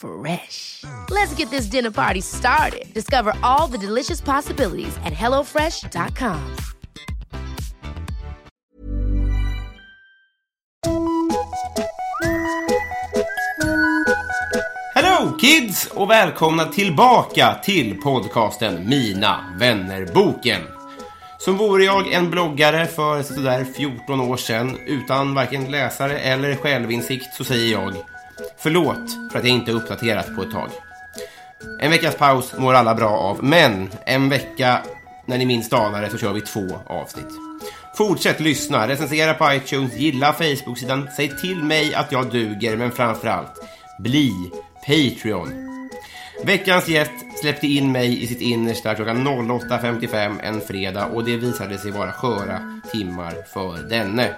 Fresh. Let's get this dinner party started. Discover all the delicious possibilities at HelloFresh.com. Hello kids och välkomna tillbaka till podcasten Mina Vänner-boken. Som vore jag en bloggare för sådär 14 år sedan utan varken läsare eller självinsikt, så säger jag förlåt för att jag inte uppdaterat på ett tag. En veckas paus mår alla bra av, men en vecka när ni minst anade så kör vi 2 avsnitt. Fortsätt lyssna, recensera på iTunes, gilla Facebook-sidan, säg till mig att jag duger, men framförallt bli Patreon. Veckans gäst släppte in mig i sitt innersta klockan 08.55 en fredag, och det visade sig vara sköra timmar för denne.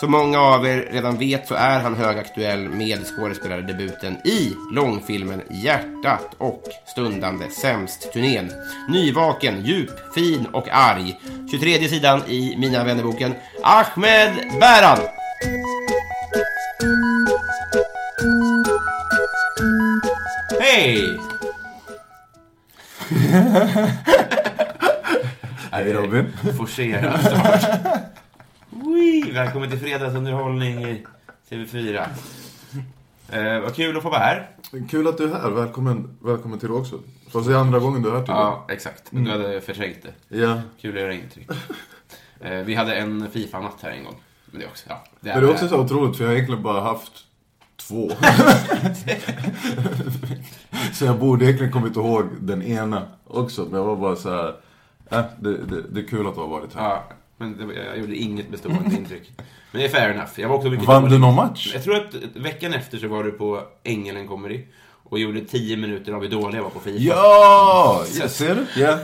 Som många av er redan vet så är han högaktuell med skådespelardebuten i långfilmen Hjärtat och stundande sämst-turnén Nyvaken, djup, fin och arg. 23 sidan i Mina Vänner-boken, Ahmed Beran. Hej! Är det Robin? Forcerat snart. Välkommen till fredagsunderhållning i TV4. Vad kul att få vara här. Kul att du är här, välkommen till dig också. Fast det är andra gången du är här till. Ja, exakt, du hade förträngt det. Kul att göra intryck. Vi hade en FIFA-natt här en gång. Men det är också, ja, det är också så otroligt, för jag har egentligen bara haft 2. Så jag borde egentligen kommit ihåg den ena också. Men jag var bara så här, det är kul att du har varit här. Ja. Men jag gjorde inget bestående intryck. Men det är fair enough. Jag var också mycket. Vann du någon match? Jag tror att veckan efter så var du på England Comedy och gjorde 10 minuter av hur dålig jag var på FIFA. Ja! Jag ser du? Yeah.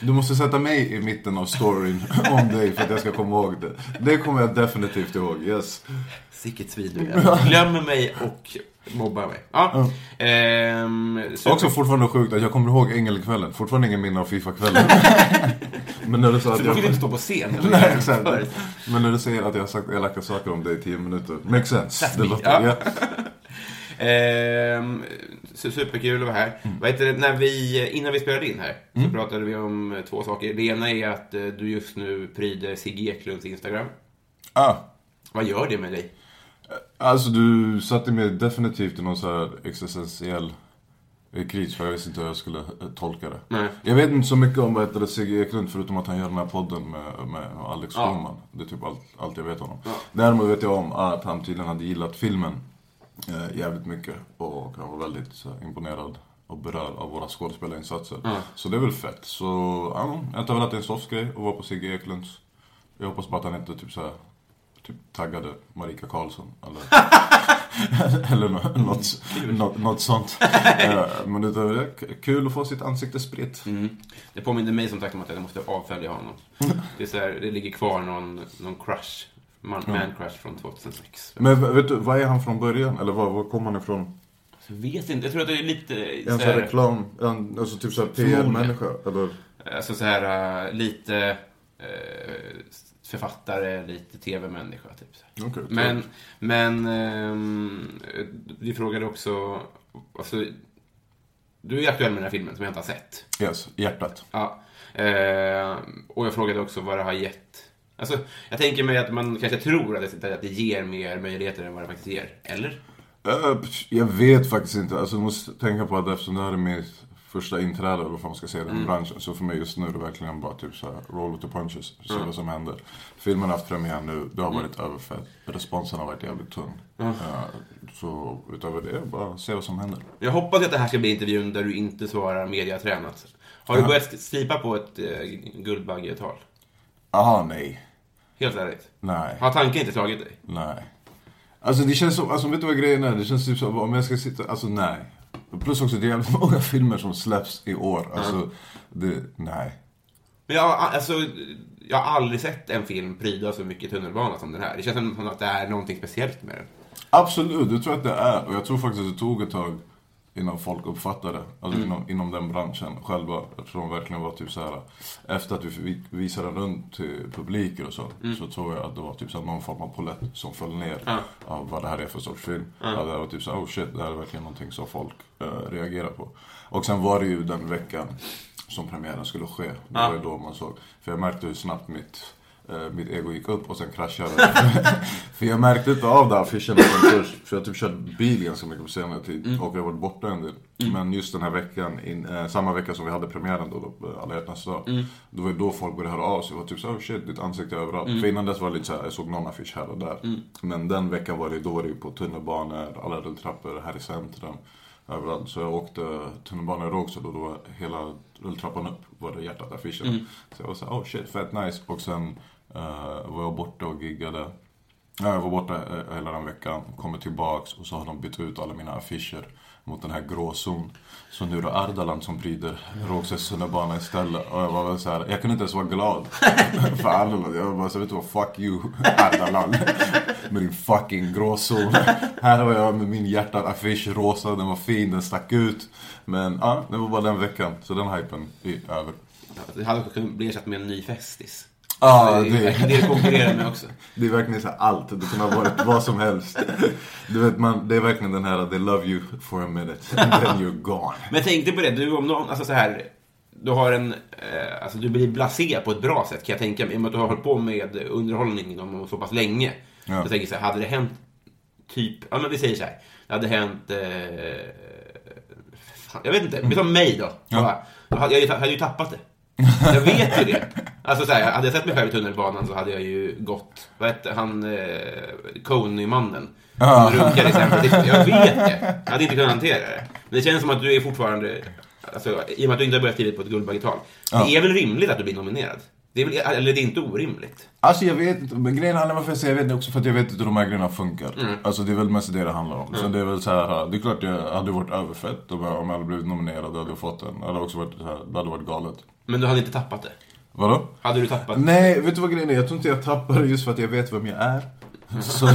Du måste sätta mig i mitten av storyn om dig för att jag ska komma ihåg det. Det kommer jag definitivt ihåg, yes. Sicket svin. Glömmer mig och mobbar mig. Ja. Också fortfarande sjukt att jag kommer ihåg Engelkvällen. Fortfarande ingen minne av FIFA-kvällen. Men när du sa att jag inte stå på scen. Nej, exakt. Men när du säger att jag har sagt elaka saker om dig i 10 minuter. Makes sense. Det låter, ja. Superkul att vara här. Vad heter det? Innan vi spelade in här så pratade vi om 2 saker. Det ena är att du just nu pryder Sigge Eklunds Instagram. Vad gör det med dig? Alltså, du satte mig definitivt i någon så här existentiell kris, för jag visste inte hur jag skulle tolka det. Nej. Jag vet inte så mycket om vad heter det Sigge Eklund, förutom att han gör den här podden med Alex Schumann. Det är typ allt jag vet om honom. Däremot vet jag om att han tydligen hade gillat filmen jävligt mycket, och han var väldigt så här imponerad och berörd av våra skådespelarinsatser. Så det är väl fett. Så jag tar väl att det är en soft grej att vara på Sigge Eklunds. Jag hoppas bara att han inte typ så här taggade Marika Karlsson eller något sånt. Men det är kul att få sitt ansikte spritt. Det påminner mig som sagt om att jag måste avfölja honom. Det är så här, det ligger kvar någon crush, man crush från 2006. Men vet du, var är han från början? Eller var kommer han ifrån? Jag vet inte, jag tror att det är lite en sån här reklam, alltså typ såhär PR-människa eller? Alltså så här lite författare, lite tv-människa typ. Okay, men du frågade också, alltså, du är aktuell med den här filmen som jag inte har sett. Yes, Hjärtat. Ja. Och jag frågade också vad det har gett. Alltså, jag tänker mig att man kanske tror att det ger mer möjligheter än vad det faktiskt ger, eller? Jag vet faktiskt inte. Alltså, jag måste tänka på att eftersom det här är mitt första inträde eller vad man ska säga den branschen. Så för mig just nu är det verkligen bara typ så här, roll with the punches. Så vad som händer. Filmen har haft premiär nu. Det har varit överfett. Responsen har varit jävligt tunn. Så utöver det, bara se vad som händer. Jag hoppas att det här ska bli intervjun där du inte svarar mediatränat. Har du börjat slipa på ett guldbaggetal? Aha, nej. Helt ärligt? Nej. Har tanken inte slagit dig? Nej. Alltså det känns som, alltså vet du vad grejen är? Det känns typ som om jag ska sitta, alltså nej. Plus också det är jävligt många filmer som släpps i år. Alltså, det, nej. Men jag har aldrig sett en film pryda så mycket tunnelbana som den här. Det känns som att det är någonting speciellt med den. Absolut, det tror jag att det är. Och jag tror faktiskt att det tog ett tag innan folk uppfattade. Alltså inom den branschen själva. Jag tror de verkligen var typ så här. Efter att vi visade runt till publiker och så. Så tror jag att det var typ så här, någon form av polett som föll ner. Av vad det här är för sorts film. Det här var typ så här, oh shit, det här är verkligen någonting som folk reagerar på. Och sen var det ju den veckan som premiären skulle ske. Det var ju då man såg. För jag märkte hur snabbt mitt ego gick upp och sen kraschade. För jag märkte inte av det affischen först. För jag typ körde bil ganska mycket på senare tid. Och jag var borta en del. Men just den här veckan, samma vecka som vi hade premiären då Alla hjärtans dag. Då var då folk började höra av sig. Det var typ så här, oh shit, ditt ansikte överallt. För innan dess var det lite så här, jag såg någon affisch här och där. Men den veckan var det då det på tunnelbanor, alla rulltrappor här i centrum. Överallt. Så jag åkte tunnelbanan också då var hela rulltrappan upp var det hjärtat affischen. Så jag var så här, oh shit, fett nice. Och sen var jag borta och giggade. Jag var borta hela den veckan. Kommer tillbaks och så har de bytt ut alla mina affischer mot den här gråzon. Så nu är det Ardaland som pryder Rågsets tunnelbana istället. Och jag var väl så här, jag kunde inte ens vara glad för Ardaland. Jag var bara så, vet du vad, fuck you Ardaland. Med din fucking gråzon. Här var jag med min hjärtat-affisch rosa. Den var fin, den stack ut. Men ja, det var bara den veckan. Så den hypen är över. Det hade kunnat bli ersatt med en ny festis. Ja, det konkurrerar med också. Det är verkligen så här allt. Det kan ha varit vad som helst. Du vet man, det är verkligen den här they love you for a minute and then you're gone. Men tänkte på det, du om någon, alltså så här, du har en alltså du blir blasé på ett bra sätt kan jag tänka mig, i och med att du har hållit på med underhållning inom så pass länge. Ja. Jag tänker så här, hade det hänt typ, ja men vi säger så här, det hade hänt fan, jag vet inte, vi tar mig då. Ja. Jag hade ju tappat det. Jag vet ju det. Alltså såhär, hade jag sett mig själv i tunnelbanan så hade jag ju gått, vad heter han, Coney-mannen. Han runkade exempelvis. Jag vet det. Jag hade inte kunnat hantera det. Men det känns som att du är fortfarande, alltså, i och med att du inte har börjat skriva på ett guldbaggetal. Det är väl rimligt att du blir nominerad? Det är väl, eller det är inte orimligt? Alltså jag vet inte, men grejen handlar om varför jag säger jag vet det också för att jag vet inte hur de här grejerna funkar. Alltså det är väl mest det handlar om. Så det är väl så här, det är klart jag hade varit överfett om jag hade blivit nominerad hade jag fått en, eller också varit, det hade varit galet. Men du hade inte tappat det? Vadå? Hade du tappat det? Nej, vet du vad grejen är? Jag tror inte jag tappar det just för att jag vet vem jag är. Så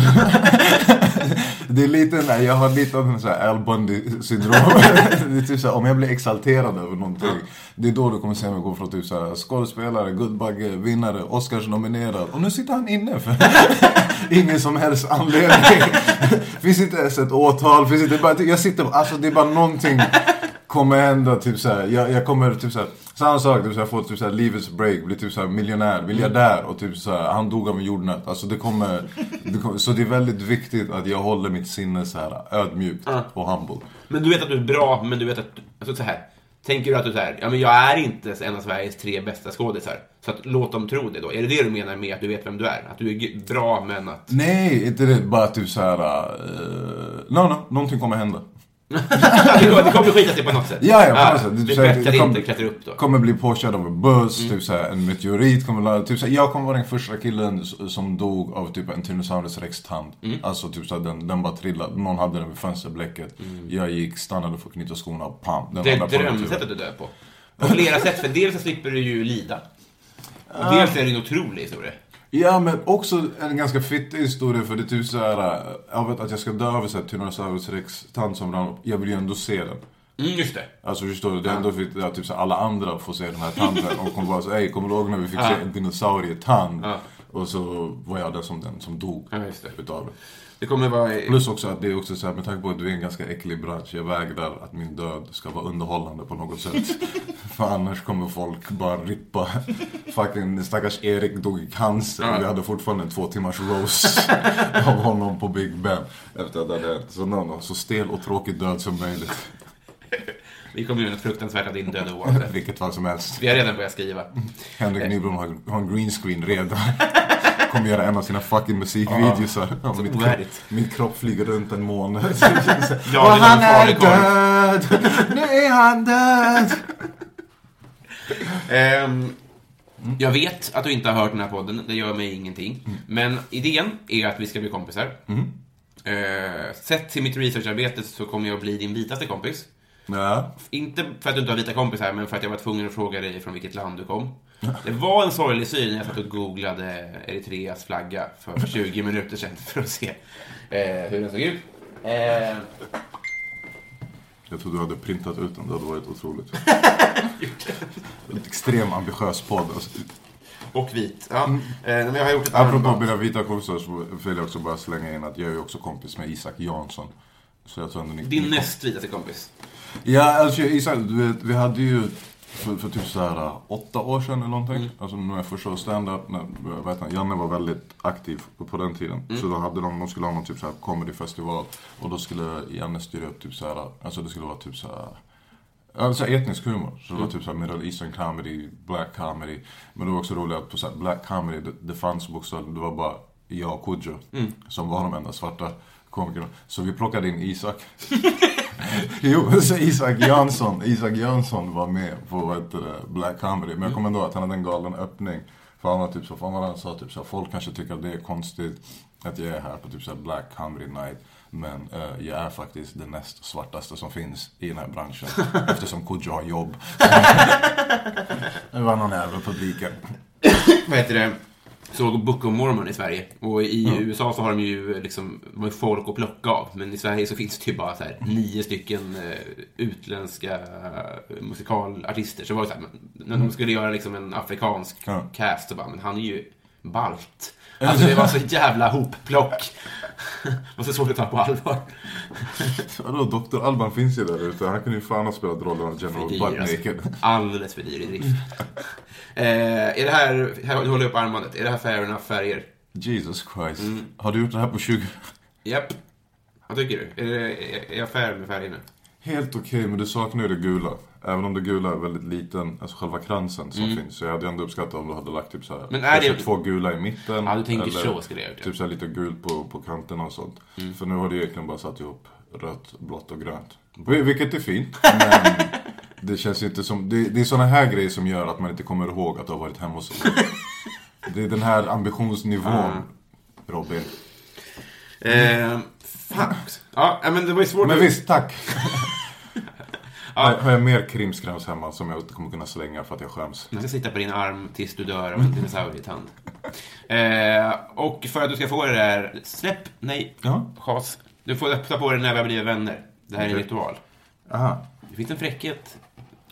det är lite, nej, jag har lite av en sån här Al Bundy-syndrom. Det är typ så här, om jag blir exalterad över någonting, det är då du kommer se mig gå från typ så här, skådespelare, guldbagge, vinnare, Oscars-nominerad. Och nu sitter han inne för ingen som helst anledning. Finns inte ens ett åtal, finns inte bara, jag sitter, alltså det är bara någonting kommer hända typ så här, jag kommer typ så här, samma sak, typ så här, får typ så här livets break, blir typ så här miljonär, miljardär och typ så här, han dog av en jordnöt. Alltså det kommer, så det är väldigt viktigt att jag håller mitt sinne så här ödmjukt och humble. Men du vet att du är bra, men du vet att, alltså så här, tänker du att du så här, ja men jag är inte en av Sveriges 3 bästa skådisar. Så att låt dem tro det då. Är det det du menar med att du vet vem du är? Att du är bra men att... Nej, inte det, bara typ så här, någonting kommer hända. Det kommer skita sig på något sätt. Ja, på något sätt. Det kommer bli påkörd av en buss, typ så här, en meteorit kommer typ så här, jag kommer vara den första killen som dog av typ en tyrannosaurus rex tand. Alltså typ så här, den bara trillade. Någon hade den vid fönsterblecket. Jag gick, stannade för att knyta skorna och pam. Det är drömsättet du dör på flera sätt, för dels så slipper du ju lida och dels är det en otrolig historia. Ja, men också en ganska fittig historia för det är typ så här, jag vet att jag ska dö över så här tyrannosaurus rex tand som rann upp. Jag vill ju ändå se den. Just det. Alltså förstår du, det är ändå för att typ så här, alla andra får se den här tanden och kommer bara så, ej, kommer du ihåg när vi fick se en dinosaurietand? Och så var jag den som dog utav det. Det kommer vara... Plus också att det är också så här, med tanke på att du är en ganska äcklig bransch, jag vägrar att min död ska vara underhållande på något sätt. För annars kommer folk bara rippa. Fucking stackars Erik dog i cancer. Vi hade fortfarande 2 timmars roast av honom på Big Ben efter det där. Så stel och tråkig död som möjligt. Vi kommer ju något fruktansvärt av din död oavsett. Vilket fall som helst. Vi har redan börjat skriva. Henrik Nyblom har en green screen redan. Kommer göra en av sina fucking musikvideos. Ja, min kropp flyger runt en måne. Ja, och han är död. Nu är han död. Jag vet att du inte har hört den här podden. Det gör mig ingenting. Men idén är att vi ska bli kompisar. Sett till mitt researcharbete så kommer jag bli din vitaste kompis. Ja. Inte för att du inte har vita kompisar, men för att jag var tvungen att fråga dig från vilket land du kom. Det var en sorglig syn när jag satt och googlade Eritreas flagga för 20 minuter sedan för att se hur den såg ut. Jag tror du hade printat ut den, det hade varit otroligt. En extremt ambitiös podd alltså. Och vit. Ja. Men jag har gjort apropå mina vita kompisar så vill jag också bara slänga in att jag är också kompis med Isak Jönsson. Så jag tror ändå din näst vitaste kompis. Ja, alltså Isak, du vet, vi hade ju för typ så här 8 år sedan eller någonting. Alltså när jag förstår stand-up, Janne var väldigt aktiv på den tiden. Så då hade de skulle ha någon typ så här comedyfestival. Och då skulle Janne styra upp typ så här, alltså det skulle vara typ så här, alltså etnisk humor. Så det var typ så här Middle Eastern comedy, black comedy. Men det var också roligt att på så här black comedy, det fanns bokstavligt, det var bara jag och Kodjo som var de enda svarta komikerna. Så vi plockade in Isak. Jo, så Isak Jönsson var med på ett black comedy. Men jag kommer ändå att han hade en galen öppning. För han typ så fan sa typ så här, folk kanske tycker att det är konstigt att jag är här på typ så här black comedy night. Men jag är faktiskt den näst svartaste som finns i den här branschen. Eftersom Kodjo har jobb. Nu var någon över publiken. Vad heter det? Såg Book of Mormon i Sverige. Och i USA så har de ju liksom, de har folk att plocka av. Men i Sverige så finns det typ bara så här 9 stycken utländska musikalartister. Så var det så här, när de skulle göra liksom en afrikansk cast så bara, men han är ju balt. Alltså det var så jävla hopplock. Och så svårt att ta på allvar. Vadå, Doctor Alban finns ju där ute. Han kunde ju fan ha spelat rollen av General Butt-Naked. Alldeles för dyr i drift. Är det här, du håller upp armbandet. Är det här fair enough färger? Jesus Christ. Har du gjort det här på 20? Japp. Vad tycker du? Är jag fair med färger nu? Helt okej, men du saknar ju det gula. Även om det gula är väldigt liten, alltså själva kransen som finns. Så jag hade ändå uppskattat om du hade lagt typ så här, men är det 2 gula i mitten. Ja, du tänker eller så ska det göra. Typ så här lite gult på kanterna och sånt. För nu har du egentligen bara satt ihop rött, blått och grönt. Vilket är fint, men det känns inte som det är såna här grejer som gör att man inte kommer ihåg att du har varit hemma och så. Det är den här ambitionsnivån, Robin. Ja, men det var ju svårt. Men visst, tack. Har jag mer krimskrams hemma som jag inte kommer kunna slänga för att jag skäms? Jag ska sitta på din arm tills du dör av en dinosaurietand. Och för att du ska få det där, släpp, nej, chas. Du får ta på det när vi blir vänner. Det här är en ritual. Aha. Det finns en fräckhet.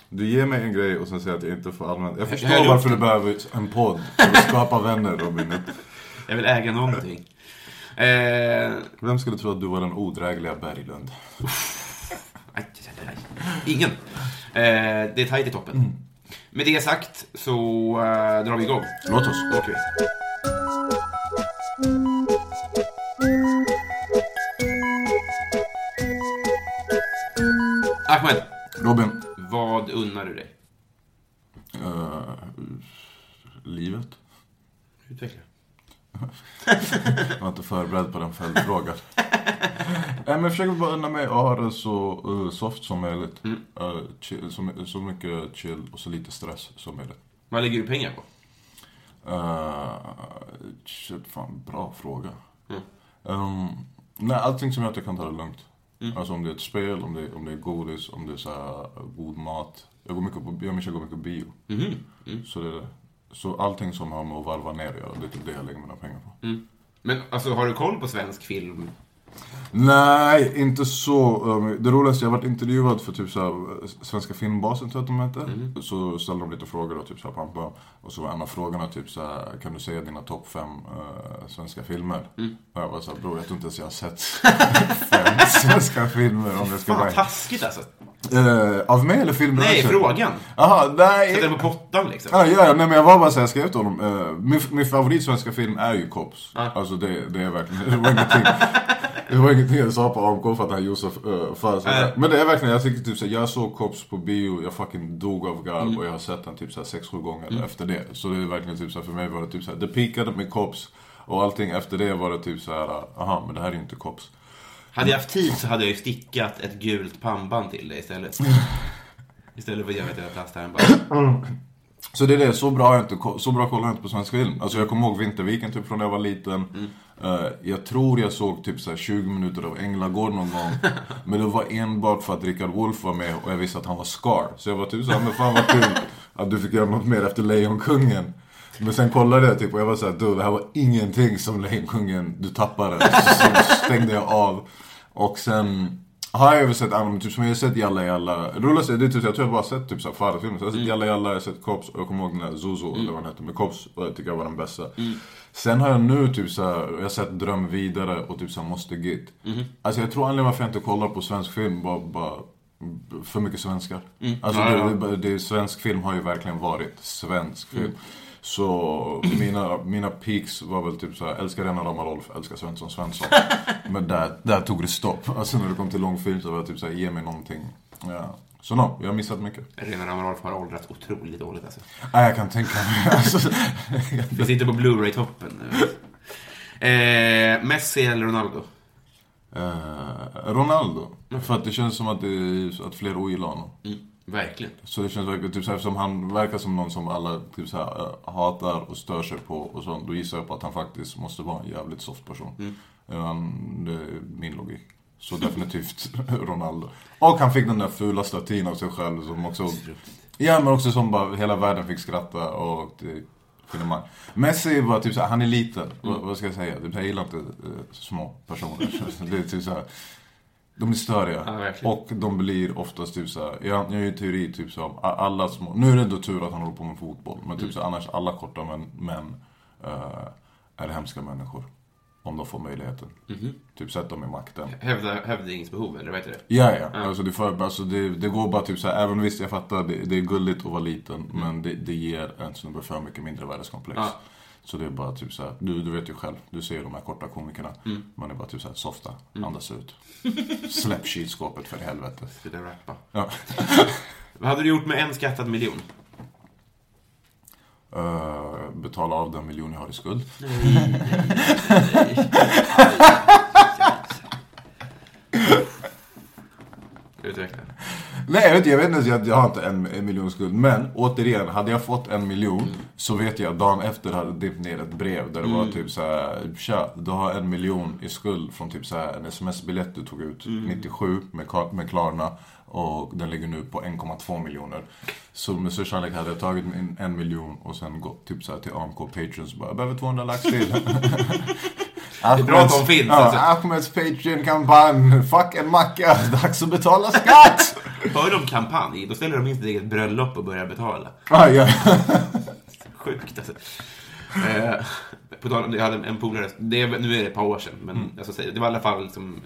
Du ger mig en grej och sen säger att jag inte får använda. Jag förstår varför du behöver en podd för att skapa vänner, Robin. Jag vill äga någonting. Vem skulle tro att du var den odrägliga Berglund? Ingen. Det är tajt i toppen. Med det sagt så drar vi igång. Låt oss. Okay. Ahmed. Robin. Vad unnar du dig? Livet. Utveckla. Jag var inte förberedd på den följdfrågan. Jag försöker bara unna mig att ha det så soft som möjligt. Chill, så mycket chill och så lite stress som möjligt. Vad lägger du pengar på? Shit, fan, bra fråga. Nej, allting som jag inte kan ta det lugnt. Alltså om det är ett spel, om det är godis, om det är så här god mat. Jag går mycket på bio. Så det är det. Så allting som har med att varva ner gör, det är typ det jag lägger mina pengar på. Men alltså, har du koll på svensk film? Nej, inte så. Det roligaste, jag har varit intervjuad för typ så här, Svenska filmbasen, tror jag att de heter. Så ställde de lite frågor och typ så här, pampa. Och så var en av frågorna typ så här, kan du säga dina topp 5 svenska filmer? Och jag var så här, bror, jag tror inte ens jag har sett 5 svenska filmer om jag ska. Fan, taskigt alltså. Av mig eller filmen? Nej, frågan. Aha, nej. Sätter den på pottan liksom. Ja, nej, men jag var bara såhär, jag skrev ut honom. Min favorit svenska film är ju Cops. Alltså det är verkligen, det var ingenting. Det var ingenting jag sa på om Coop för att han Josef men det är verkligen, jag tycker typ så, jag såg Coops på bio, jag fucking dog av garv och jag har sett den typ så 6-7 gånger efter det. Så det är verkligen typ så, för mig var det typ så det peakade med Coops och allting efter det var det typ så här, aha, men det här är ju inte Coops. Hade jag haft tid så hade jag ju stickat ett gult pannband till det istället. Istället för att jag vet att plasta en bara. Så det är det, så bra kollar jag inte på svensk film. Alltså jag kommer ihåg Vinterviken typ från när jag var liten. Jag tror jag såg typ så här 20 minuter av Änglagård någon gång. Men det var enbart för att Richard Wolff var med och jag visste att han var Scar. Så jag var typ så här, men fan vad kul att du fick göra något mer efter Lejonkungen. Men sen kollade jag typ och jag var så här, du, det här var ingenting som Lejonkungen, du tappade. Så stängde jag av. Och sen har jag sett annorlunda, typ som jag har sett Jalla Jalla. Rullar det typ, jag tror jag bara sett typ så farfilmer. Så jag har sett Jalla Jalla, jag har sett Cops och jag kommer ihåg den där Zozo eller vad den hette. Men Cops tycker jag var den bästa. Sen har jag nu typ så här, jag har sett Dröm vidare och typ så här Måste Git. Alltså jag tror anledningen varför jag inte kollar på svensk film bara för mycket svenskar. Alltså det svensk film har ju verkligen varit svensk film. Så mina peaks var väl typ så här, älskar Renan Rama Rolf, älskar Svensson. Men där tog det stopp. Alltså när det kom till långfilm så var jag typ så här, ge mig någonting. Ja. Så jag har missat mycket. Renan Rama Rolf har åldrats otroligt dåligt alltså. Nej, jag kan tänka mig. Alltså, vi sitter på Blu-ray-toppen nu. Messi eller Ronaldo? Ronaldo. För att det känns som att fler ogillar honom. Verkligen. Så det känns verkligen typ så här, som han verkar som någon som alla typ så här, hatar och stör sig på och sånt. Då gissar jag på att han faktiskt måste vara en jävligt soft person. Det är min logik. Så definitivt Ronaldo. Och han fick den där fula statyn av sig själv som också, ja, men också som bara hela världen fick skratta och det kunde man. Messi var typ så här, han är liten. Vad ska jag säga? Typ, jag gillar inte små personer. Det är typ så här, de blir störiga. Ja, och de blir oftast typ så här, jag är ju teori typ så här, alla små, nu är det ändå tur att han håller på med fotboll, men typ så här, annars alla korta män är hemska människor om de får möjligheten. Typ sätt dem i makten. Hävdningsbehov eller vet du det? Ja. Alltså, det går bara typ så här, även visst jag fattar det är gulligt att vara liten, men det ger en snubbe för mycket mindre världskomplex. Ja. Så det är bara typ så här, du vet ju själv, du ser de här korta komikerna, man är bara typ så här softa, andas ut. Släpp kylskåpet för helvete. Det är rappa. Ja. Vad hade du gjort med en skattad miljon? Betala av den miljon jag har i skuld. Nej. Utveckla. Nej, jag vet inte, jag har inte en miljon skuld. Men återigen, hade jag fått en miljon så vet jag, dagen efter hade jag dypt ner ett brev där det var typ såhär, tja, du har 1 miljon i skuld från typ såhär en sms-biljett du tog ut 97 med Klarna och den ligger nu på 1,2 miljoner. Så med så kärlek hade jag tagit 1 miljon och sen gått typ såhär till AMK Patrons bara, jag behöver 200 lax till. Det är bra att de finns. Ja, alltså. Ahmeds Patreon-kampanj. Fuck en macka. Dags att betala skatt. Hör de kampanj, då ställer de in sitt eget bröllop och börjar betala. Sjukt alltså. På tal om det, jag hade en polare, nu är det ett par år sedan, men alltså, det var i alla fall liksom,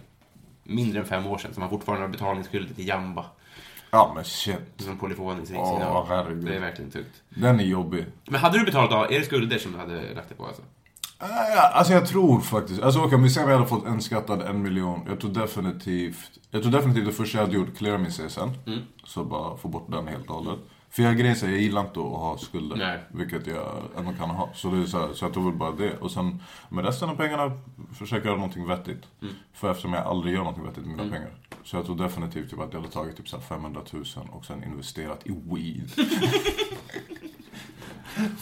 mindre än 5 år sedan som han fortfarande har betalningsskyldig till Jamba. Ja, men shit. Som polyfonisk. Det är verkligen tungt. Den är jobbig. Men hade du betalat av, är det skulder som du hade lagt det på alltså? Alltså jag tror faktiskt, alltså okej, om vi säger att jag hade fått en skattad 1 miljon, jag tror definitivt det första jag hade gjort, clear min CSN, så bara få bort den helt och hållet. För jag grejer, jag gillar inte att ha skulder. Nej. Vilket jag ändå kan ha, så det är så här, så jag tog väl bara det. Och sen med resten av pengarna försöker jag göra någonting vettigt, för eftersom jag aldrig gör någonting vettigt med mina pengar. Så jag tror definitivt typ att jag hade tagit typ så här 500 000 och sen investerat i weed.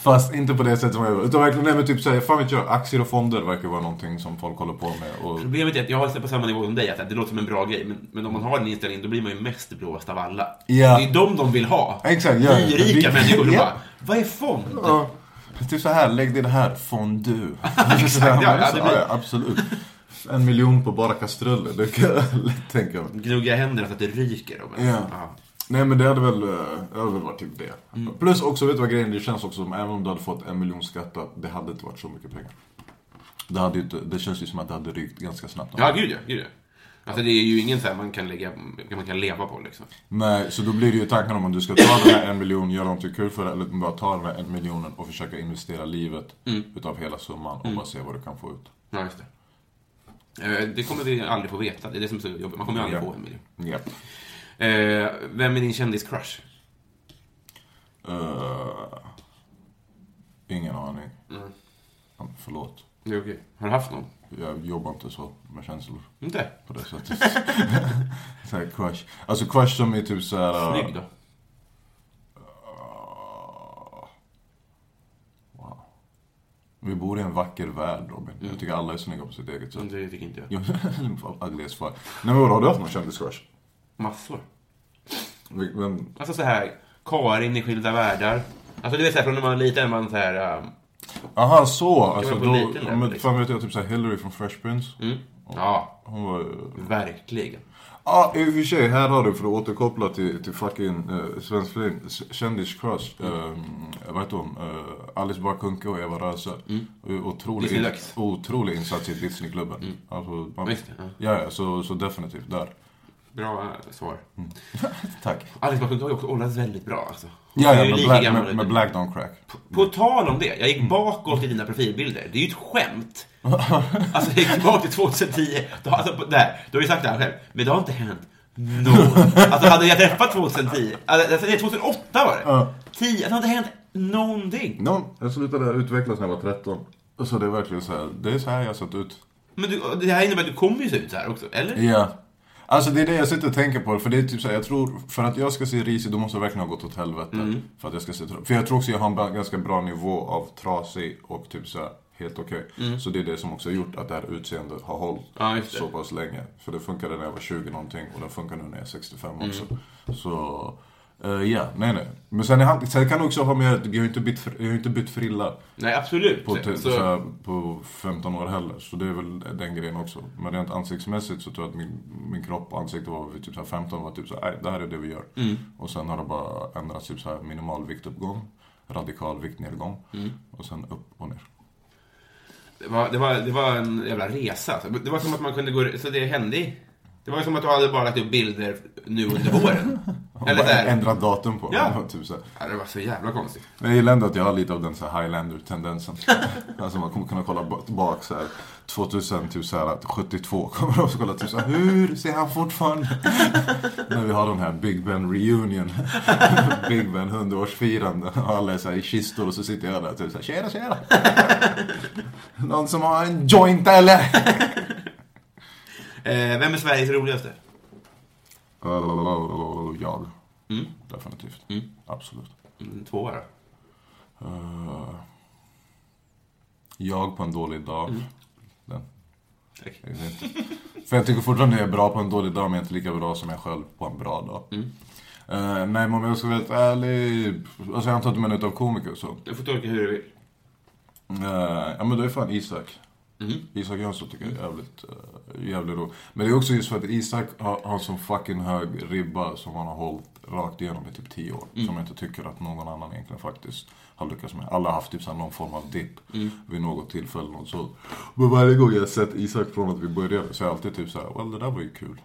Fast inte på det sättet som jag gör. Utan verkligen, nej, men typ såhär, fan vet jag, aktier och fonder verkar vara någonting som folk håller på med. Och problemet är att jag har på samma nivå som dig, att det låter som en bra grej. Men om man har den inställningen, då blir man ju mest blåst av alla. Yeah. Det är de vill ha. Exakt, ja. Det är rika människor som bara, vad är fond? Ja. Typ så här, lägg det här, fondu. Exakt, ja, absolut. 1 miljon på bara kastruller, det kan jag lätt tänka mig. Gnugga händerna så att det ryker. Ja. Nej, men det hade väl varit typ det. Plus också, vet du vad grejen, det känns också som även om du hade fått 1 miljon skattat, det hade inte varit så mycket pengar. Det känns ju som att det hade rykt ganska snabbt. Ja, gud ja. Alltså det är ju ingen så här man kan leva på liksom. Nej, så då blir det ju tanken om du ska ta den här 1 miljon, göra någonting kul för det, eller bara ta den här 1 miljonen och försöka investera livet utav hela summan och bara se vad du kan få ut. Ja, just det. Det kommer vi aldrig få veta. Det är det som är så jobbigt. Man kommer aldrig få en miljö. Vem är din kändis-crush? Ingen aning. Förlåt. Det är okej. Har du haft någon? Jag jobbar inte så med känslor. Inte? På det sättet. Så här crush. Alltså crush som är typ så här... Snygg då? Wow. Vi bor i en vacker värld, Robin. Jag tycker alla är snygga på sitt eget sätt. Det tycker inte jag. Ugly as fuck. Nej, men vadå, har du haft någon kändis-crush? Massor. Men... Alltså så här... Karin i Skilda världar. Alltså det är så här, från när man var liten, man så här... Aha, så. Alltså, då, där, men liksom. Fan vet jag typ såhär Hillary från Fresh Prince. Ja, hon var... verkligen. Ja, i och för sig, här har du för att återkoppla till fucking svensk film, kändis-crush. Vad heter hon? Alice Bakunke och Eva Röse. Otrolig insats i Disney-klubben. Alltså, så definitivt där. Bra svar. Tack. Alex Schumann har ju också åldrats väldigt bra alltså. Med Black Don't Crack. På tal om det, jag gick bakåt i dina profilbilder. Det är ju ett skämt. Alltså jag gick tillbaka till 2010. Då har du sagt det här själv. Men det har inte hänt. Alltså hade jag träffat 2010, alltså 2008 var det 10, alltså, det hade hänt någonting. Jag slutade utvecklas när jag var 13. Så det är verkligen så här. Det är så här jag har sett ut. Men det här innebär att du kommer ju se ut så här också, eller? Ja. Alltså det är det jag sitter och tänker på. För det är typ så här, jag tror, för att jag ska se risig, då måste jag verkligen ha gått åt helvete. För att jag ska se, för jag tror också jag har en ganska bra nivå av trasig och typ så här, helt okej. Så det är det som också har gjort att det här utseendet har hållit så pass länge. För det funkade när jag var 20 någonting, och det funkar nu när jag är 65 också. Så ja, nej. Men sen kan jag också ha med att jag har inte bytt frilla. Nej, absolut. På 15 år heller. Så det är väl den grejen också. Men rent ansiktsmässigt så tror jag att min kropp och ansikte var vid typ så här 15 var typ så här, nej, det här är det vi gör. Och sen har det bara ändrats typ så här minimal viktuppgång, radikal viktnedgång och sen upp och ner. Det var en jävla resa. Det var som att man kunde gå, så det hände. Det var som att du hade bara lagt upp bilder nu under våren. Eller där. Ändrat datum på. Ja. Typ så här. Ja, det var så jävla konstigt. Men jag gillar ändå att jag har lite av den så här Highlander-tendensen. Alltså man kommer kunna kolla bak så här 2000 typ så här 72 kommer de också kolla typ så här, hur ser han fortfarande? När vi har den här Big Ben reunion. Big Ben 100-årsfirande. Alla är så här i kistor och så sitter jag där typ så här, tjena. Någon som har en joint eller? Vem är Sveriges roligaste? Jag. Definitivt. Absolut. Två då? Jag på en dålig dag. Den. Tack. För jag tycker fortfarande jag är bra på en dålig dag, men inte lika bra som jag själv på en bra dag. Nej, men jag ska vara helt ärlig. Alltså jag antar att du menar utav komiker så. Du får tolka hur du vill. Ja, men då är fan Isak. Isak Jönsson tycker jag är jävligt roligt. Men det är också just för att Isak har som fucking hög ribba som han har hållit rakt igenom i typ 10 år. Som jag inte tycker att någon annan egentligen faktiskt har lyckats med. Alla har haft typ någon form av dipp vid något tillfälle. Så. Men varje gång jag har sett Isak från att vi började så är jag alltid typ så här, well, det där var ju kul.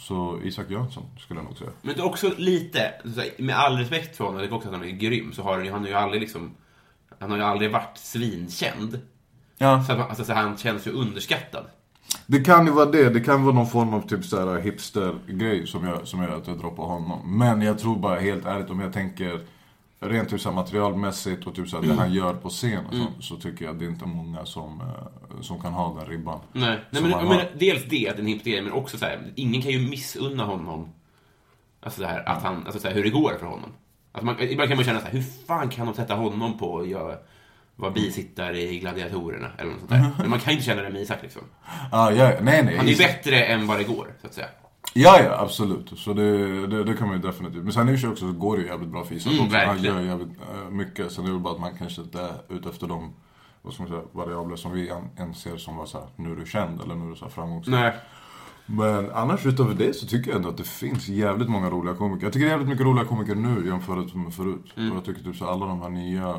Så Isak Jönsson skulle jag nog säga. Men det är också lite, med all respekt för honom, det är också att han är grym. Så har han ju aldrig liksom, han har ju aldrig varit svinkänd. Ja. Så att, alltså, han känns ju underskattad. Det kan ju vara det. Det kan vara någon form av typ så här hipster-grej som gör att jag droppar honom. Men jag tror bara helt ärligt, om jag tänker rent typ så här materialmässigt och typ så här det han gör på scen och sånt, så tycker jag att det är inte många som kan ha den ribban. Nej men dels det, den hipster, men också så här, ingen kan ju missunna honom. Alltså det här att han, alltså så här, hur det går för honom. Alltså ibland kan man känna så här, hur fan kan de sätta honom på att göra vad bisittare i Gladiatorerna eller något sånt där. Men man kan inte känna det med Isak liksom. Nej. Han är ju bättre än vad det går, så att säga. Ja, absolut. Så det kan man ju definitivt. Men sen är det också, så går det ju jävligt bra för Isak. Han gör jävligt mycket. Sen är det bara att man kanske inte är ute efter de, vad ska man säga, variabler som vi anser som var så här, nu är du känd eller nu är du så här framgångsrik. Nej. Men annars utöver det så tycker jag ändå att det finns jävligt många roliga komiker. Jag tycker det är jävligt mycket roliga komiker nu jämfört med förut. Och jag tycker typ så alla de här nya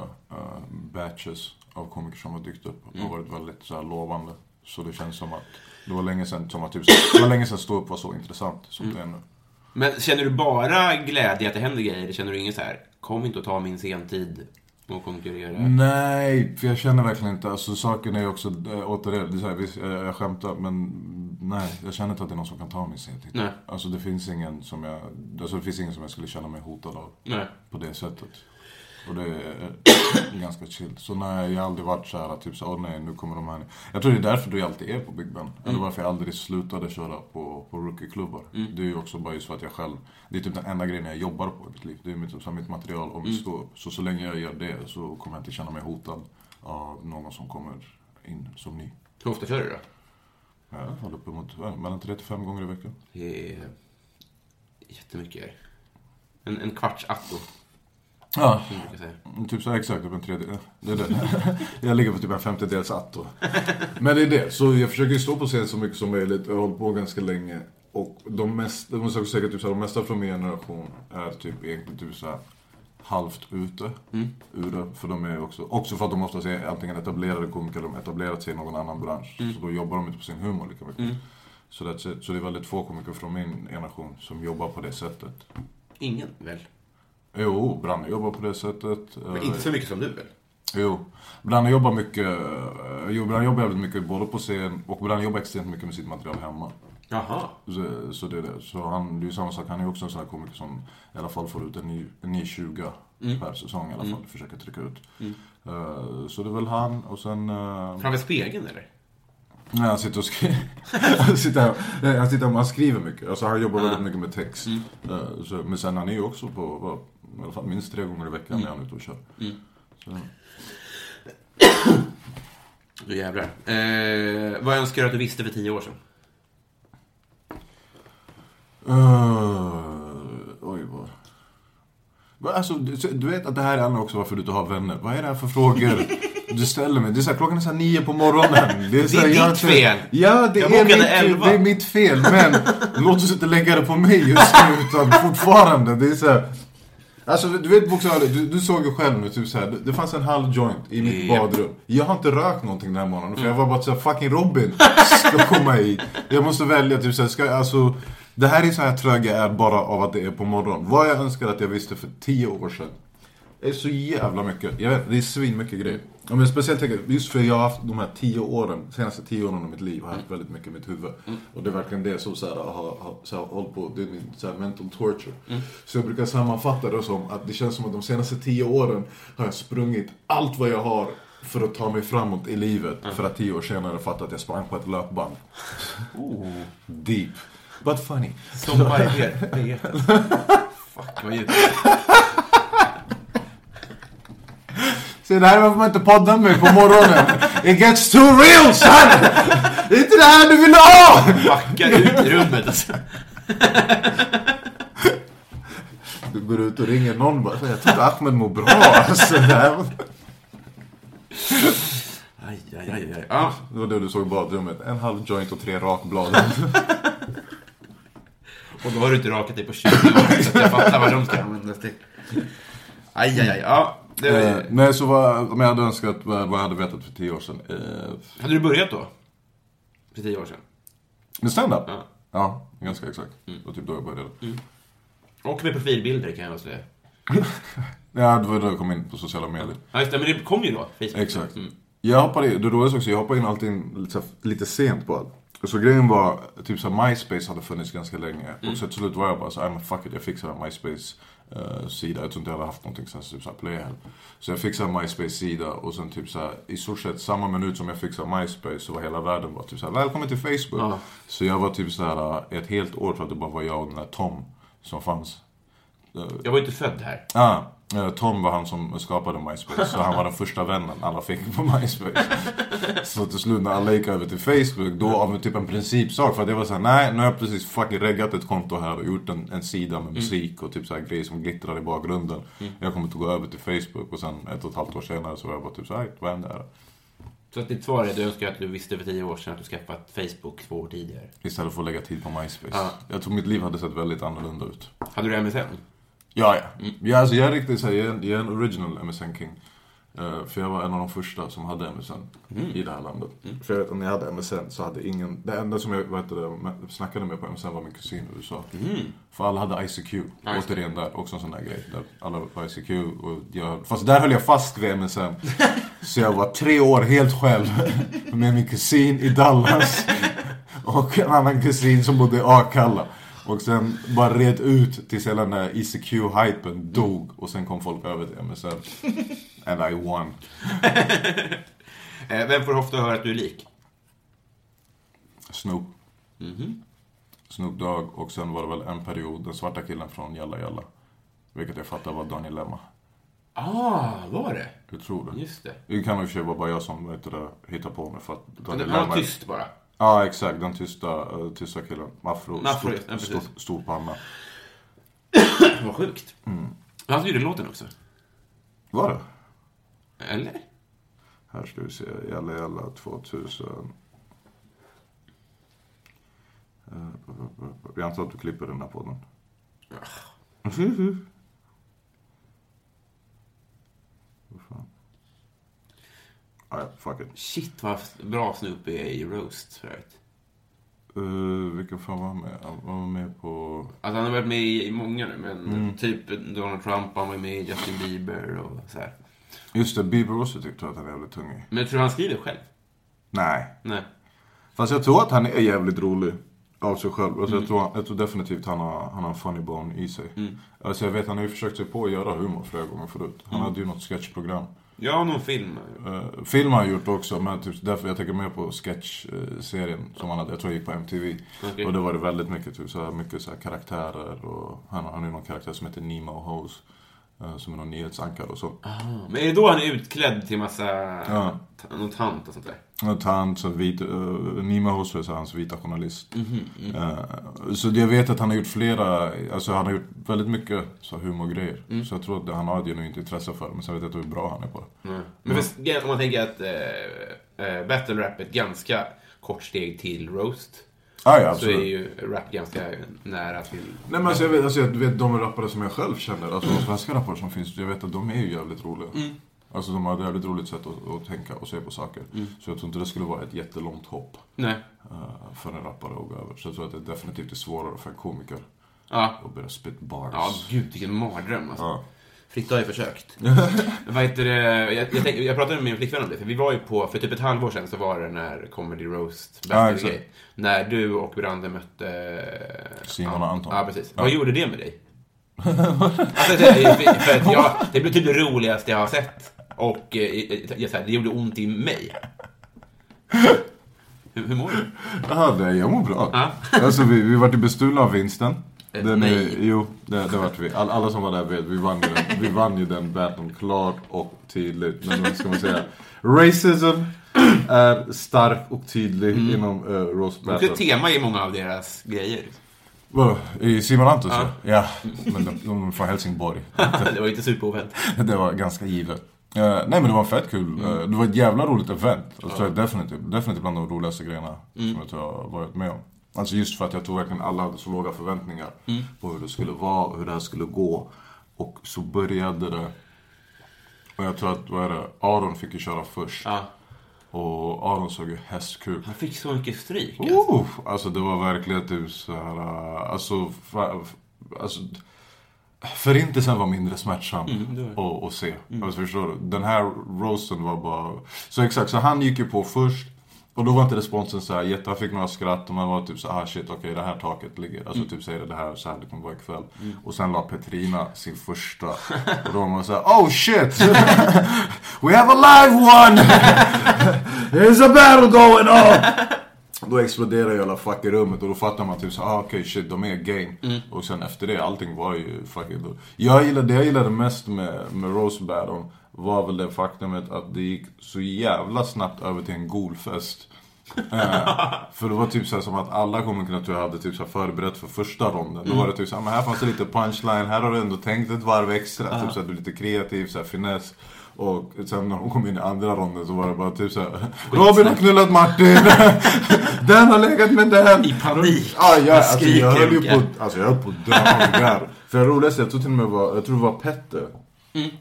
batches av komiker som har dykt upp har varit väldigt så här lovande. Så det känns som att det var länge sedan stå upp var så intressant som det är nu. Men känner du bara glädje att det händer grejer? Känner du ingen så här, kom inte och ta min sentid och konkurrera. Nej, för jag känner verkligen inte. Alltså saken är också återigen, det är så här, jag skämtar, men nej, jag känner inte att det är någon som kan ta mig sin titel. Nej. Alltså det finns ingen som jag, alltså det finns ingen som jag skulle känna mig hotad av. Nej. På det sättet. Och det är ganska chill. Så nej, jag har aldrig varit så här typ så nej, nu kommer de här. Jag tror det är därför du alltid är på Big Ben. Eller varför jag aldrig slutade köra på rookieklubbar. Mm. Det är ju också bara just för att jag själv, det är typ den enda grejen jag jobbar på i mitt liv. Det är mitt material och mitt ståupp. Så länge jag gör det så kommer jag inte känna mig hotad av någon som kommer in som ny. Hur ofta kör du då? Jag håller på mellan 3-5 gånger i veckan. Det är jättemycket. En kvarts atto. Ja, typ så här, exakt upp en tredjedel. Det är det. Jag ligger på typ en 50-dels atto. Men det är det, så jag försöker ju stå på scen så mycket som möjligt. Jag har hållit på ganska länge. Och de mesta från min generation är typ egentligen typ så här, halvt ute ur det. För de är också för att de oftast är antingen etablerade komiker eller de etablerat sig i någon annan bransch. Så då jobbar de inte på sin humor lika mycket. Så det är väldigt få komiker från min generation som jobbar på det sättet. Ingen väl? Jo, Branne jobbar på det sättet. Men inte så mycket som du väl? Jo, Branne jobbar mycket. Jo, Branne jobbar väldigt mycket både på scen och Branne jobbar extremt mycket med sitt material hemma. Jaha. Så det är det. Så han, det är ju samma sak. Han är också en sån här komiker som i alla fall får ut en ny 20 per säsong i alla fall. Försöker trycka ut. Så det är väl han och sen... Framför spegeln eller? Nej, han sitter och han skriver mycket. Alltså han jobbar väldigt mycket med text. Så, men sen han är ju också på i alla fall minst 3 gånger i veckan när han är ute och kör. Du jävlar. Vad önskar du att du visste för 10 år sedan? Oj vad. Alltså, du vet att det här är också varför du inte har vänner. Vad är det här för frågor? Du ställer mig. Det är så här, klockan är så 9 på morgonen. Det är, så här, det är ditt fel. Ja, det är mitt fel. Men låt oss inte lägga det på mig just nu. Utan fortfarande. Det är så här, alltså, du vet bokstavligt. Du såg ju själv nu. Typ så här, det fanns en halv joint i mitt badrum. Jag har inte rökt någonting den här morgonen. För jag var bara så här, fucking Robin ska komma hit. Jag måste välja. Typ så här, alltså, det här är så här tröga är bara av att det är på morgonen. Vad jag önskar att jag visste för 10 år sedan. Det är så jävla mycket. Jag vet, det är svinmycket grejer. Ja, men speciellt tänker jag, just för jag har haft de här 10 åren, senaste 10 åren av mitt liv har haft väldigt mycket i mitt huvud. Och det är verkligen det som har hållit på, det är min så här, mental torture. Så jag brukar sammanfatta det som att det känns som att de senaste 10 åren har jag sprungit allt vad jag har för att ta mig framåt i livet. För att 10 år senare fattat att jag sprang på ett löpband. Deep. But funny. Som varje det. Fuck vad djupt. Så det här är varför man inte poddar mig på morgonen. It gets too real, son! Det är inte det här du vill ha! Backa ut i rummet, alltså. Du går ut och ringer någon bara. Jag tror att Ahmed mår bra, alltså. Aj. Ah. Det var det du såg i badrummet. En halv joint och 3 rakblad. Och då har du inte rakat dig på 20 år. Så att jag fattar vad de ska användas till. Aj. Ja. Nej, så om jag hade önskat vad jag hade vetat för 10 år sedan. Hade du börjat då? För 10 år sedan? Med stand-up? Ja, ganska exakt. Och typ då jag började. Och med profilbilder kan jag säga. Ja, det var då jag kom in på sociala medier. Ja, just det, men det kom ju då. Facebook. Exakt. Jag hoppade in alltid lite sent på allt. Så grejen var, typ så här, MySpace hade funnits ganska länge. Och så till slut var jag bara så här, fuck it, jag fixade en MySpace-sida. Jag tror inte jag hade haft någonting sen, typ så här, Playhead. Så jag fixade en MySpace-sida och sen typ så här, i stort sett samma minut som jag fixade MySpace så var hela världen bara typ så här, välkommen till Facebook. Så jag var typ så här, ett helt år tror jag det bara var jag och den där Tom som fanns. Jag var inte född här. Tom var han som skapade MySpace. Så han var den första vännen alla fick på MySpace. Så till slut när alla gick över till Facebook, då av typ en principsak. För att jag var såhär, nej, nu har jag precis fucking reggat ett konto här och gjort en sida med musik och typ såhär grejer som glittrar i bakgrunden. Jag kommer inte gå över till Facebook. Och sen 1,5 år senare så var jag bara typ såhär, vad händer här? Så att ditt svar är, du önskar att du visste för 10 år sedan att du skaffat Facebook 2 år tidigare istället för att lägga tid på MySpace. Jag tror mitt liv hade sett väldigt annorlunda ut. Hade du MSN? Ja. Alltså jag är riktigt såhär, jag är en original MSN King. För jag var en av de första som hade MSN i det här landet. För jag vet, när jag hade MSN så hade ingen... Det enda som jag snackade med på MSN var min kusin i USA. För alla hade ICQ. Återigen där, också en sån där grej. Där alla var ICQ. Och jag, fast där höll jag fast vid MSN. Så jag var 3 år helt själv. Med min kusin i Dallas. Och en annan kusin som bodde i Akalla. Och sen bara red ut tills hela den här ICQ-hypen dog. Och sen kom folk över till MSN. And I won. Vem får ofta höra att du är lik? Snoop. Mm-hmm. Snoop Dogg. Och sen var det väl en period, den svarta killen från Jalla Jalla. Vilket jag fattar var Daniel Lemma. Ah, var det? Jag tror det. Just det. Det kan nog vara bara jag som hittar på mig. För att Daniel Lemma... Han var tyst bara. Ja, ah, exakt. Den tysta killen. Afro. Stor panna. Vad sjukt. Han gjorde låten också. Var det? Eller? Här ska vi se. Jalla Jalla 2000. Jag antar att du klipper den här podden. Vad fan? Ah, yeah, fuck it. Shit, vad bra Snoop är i Roast. Vilka fan var med? Han var med på... Alltså han har varit med i många nu. Men typ Donald Trump, han var med i Justin Bieber och så här. Just det, Bieber också tyckte jag att han är jävligt tung i. Men tror han skriver själv? Nej. Fast jag tror att han är jävligt rolig av sig själv. Alltså jag tror definitivt han har en funny bone i sig. Alltså jag vet, han har ju försökt sig på att göra humor flera gånger förut. Han hade ju något sketchprogram. Ja, någon film. Film har han gjort också, men typ därför jag tänker mer på sketchserien som han hade. Jag tror jag gick på MTV. Okay. Och då var det väldigt mycket typ så här, mycket så här karaktärer, och han är någon karaktär som heter Nima House som är någon nyhetsankare och så. Men är det då han är utklädd till massa någon tant och sånt där? Någon tant, så vit Nima House är så hans vita journalist. Så jag vet att han har gjort flera, alltså han har gjort väldigt mycket så humorgrejer. Så jag tror att han har det nog inte intresse för, men så vet jag hur bra han är på det. Men för, om man tänker att battle rap är ett ganska kort steg till roast. Ah, ja, så är ju rap ganska nära till... Nej, men jag vet de rappare som jag själv känner, alltså de svenska rappare som finns, jag vet att de är ju jävligt roliga. Alltså de har ett jävligt roligt sätt att tänka och se på saker. Så jag tror inte det skulle vara ett jättelångt hopp för en rappare att gå över. Så jag tror att det definitivt är svårare för en komiker att börja spit bars. Ja, gud, vilken mardröm alltså. Fritt har jag försökt. Jag pratade med min flickvän om det. För vi var ju på, för typ ett halvår sedan så var det när Comedy Roast när du och Brande mötte Simon och Anton. Ja, precis. Vad gjorde det med dig? Alltså, det blev typ det roligaste jag har sett. Och det gjorde ont i mig. Hur mår du? Jag mår bra. Alltså, vi var till bestulna av vinsten. Det vart vi. Alla som var där vet, vi vann ju den battlen klart och tydligt. Men vad ska man säga? Racism är stark och tydlig inom roast battle. Det är tema i många av deras grejer. Vadå? I Simon Anton så? Ja, men de var från Helsingborg. Det var inte superoväntat. Det var ganska givet. Nej, men det var fett kul. Det var ett jävla roligt event. Alltså, definitivt bland de roligaste grejerna som jag tror jag har varit med om. Alltså just för att jag tror verkligen alla hade så låga förväntningar på hur det skulle vara, hur det här skulle gå. Och så började det. Och jag tror att Aron fick ju köra först. Och Aron såg ju hästkul. Han fick så mycket stryk. Alltså det var verkligen typ så här. Alltså förintelsen var mindre smärtsam att se. Alltså förstår du? Den här roasten var bara... Så exakt, så han gick ju på först. Och då var inte responsen så här jätte, fick några skratt och man var typ så här shit, okej, det här taket ligger. Alltså typ säger det här så här, det kommer vara ikväll. Och sen la Petrina sin första. Och då var man så här, oh shit! We have a live one! There's a battle going on! Då exploderar hela fuck i rummet och då fattar man typ så här, okej, shit, de är game. Och sen efter det, allting var ju fucking då. Jag gillade mest med Rose Battle var väl det faktumet att det gick så jävla snabbt över till en golfest. För det var typ så här som att alla komikerna hade typ så här förberett för första ronden. Då var det typ så här, men här fanns det lite punchline, här har du ändå tänkt ett varv extra. Typ så här, du är lite kreativ, så här finess. Och sen när hon kom in i andra ronden så var det bara typ så här, Robin har knullat Martin. Den har legat med den. I panik. Jag höll på dagar. För det roligaste, jag tror det var Petter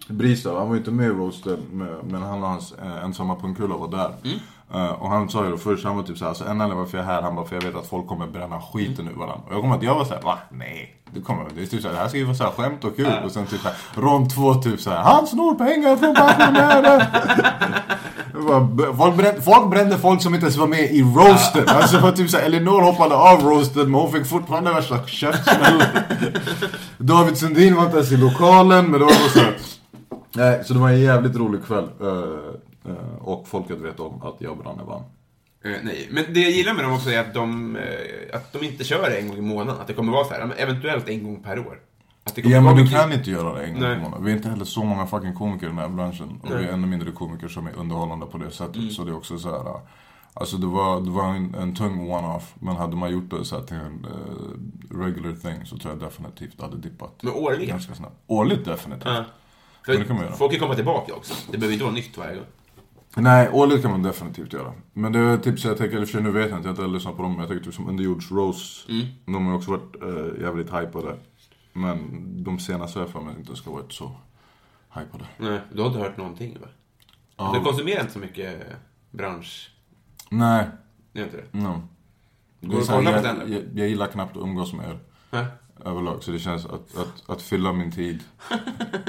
Brita, han var ju inte med i roasten, men han och hans ensamma punkula var där. Och han sa ju då först, han var typ såhär, alltså, en eller varför jag är här, han bara, för jag vet att folk kommer bränna skiten nu varandra. Och jag kommer att jag var såhär, va? Nej. Det är typ såhär, det här ska ju vara såhär skämt och kul. Och sen typ såhär, rond 2 typ såhär, han snor pengar från pensionärer. folk brände folk som inte ens var med i roasten. Alltså för typ såhär, Elinor hoppade av roasten, men hon fick fortfarande värsta köpsmäll. David Sundin var inte ens i lokalen, men det var såhär. Nej, så det var en jävligt rolig kväll. Och folket vet om att jag brann i vann. Nej, men det jag gillar med dem också är att de inte kör en gång i månaden. Att det kommer vara så här, eventuellt en gång per år. Att det kommer vara men du kan inte göra det en gång i månaden. Vi är inte heller så många fucking komiker i den här branschen. Och vi är ännu mindre komiker som är underhållande på det sättet. Så det är också så här. Alltså det var en tung one-off. Men hade man gjort det så här till en regular thing, så tror jag definitivt det hade dippat. Men årligt? Ganska snabbt. Årligt definitivt. Folk kan komma tillbaka också. Det behöver inte vara nytt varje gång. Nej, årligt kan man definitivt göra. Men det är typ så jag tänker, eller för nu vet jag inte, jag har inte lyssnat på dem, men jag tänker typ som Underjords Rose. De har också varit jävligt hypade. Men de senaste jag för mig inte ska ha varit så hypade. Nej, du har inte hört någonting, va? Du konsumerar inte så mycket bransch. Nej. Det är inte det? No. Går det jag gillar knappt att umgås med er. Nej. Överlag, så det känns att fylla min tid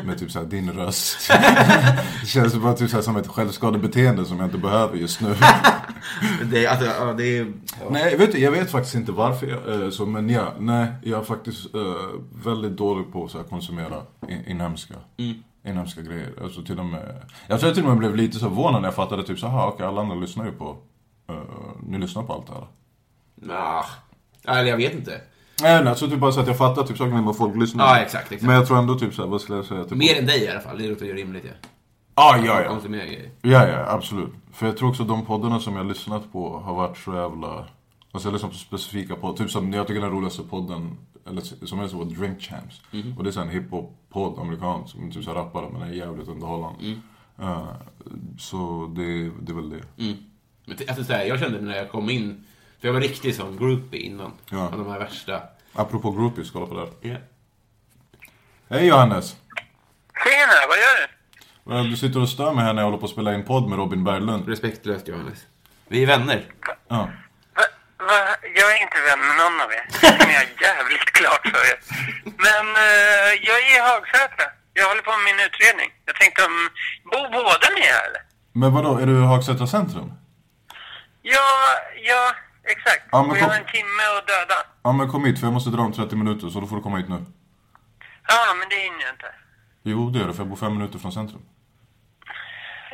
med typ såhär din röst. Det känns bara typ såhär som ett självskadebeteende som jag inte behöver just nu. Nej, jag vet faktiskt inte varför jag, så, men jag är faktiskt väldigt dålig på att konsumera inhemska grejer. Alltså, till och med, jag tror till och med blev lite så förvånad när jag fattade typ såhär, okej, alla andra lyssnar ju på ni lyssnar på allt det här. Eller jag vet inte. Nej, så typ bara så att jag fattar typ saker med folk lyssnar. Ja, exakt. Men jag tror ändå typ så här, vad skulle jag säga? Typ mer än dig i alla fall, det låter ju rimligt. Ja, absolut. För jag tror också de poddarna som jag lyssnat på har varit så jävla... Alltså jag lyssnar på specifika poddar. Typ som jag tycker den roligaste podden, eller som jag så var Drink Champs. Och det är så en hiphop-podd amerikansk, som typ så rappare, men är jävligt underhållande. Så det är väl det. Men alltså så här, jag kände när jag kom in... För jag var riktigt som groupie innan. Ja. De här värsta. Apropå groupies, kolla på det här. Yeah. Hej Johannes. Tjena, vad gör du? Du sitter och stör mig här när jag håller på att spela in podd med Robin Berglund. Respektlöst Johannes. Vi är vänner. Ja. Jag är inte vän med någon av er. Det är jag jävligt klart för er. Men jag är i Hagsätra. Jag håller på med min utredning. Jag tänkte om... Bor båda ni här eller? Men vadå, är du i Hagsätra centrum? Ja... Exakt, ja, och jag har en timme och döda. Ja men kom hit, för jag måste dra om 30 minuter, så då får du komma hit nu. Ja men det hinner jag inte. Jo det är det, för jag bor 5 minuter från centrum.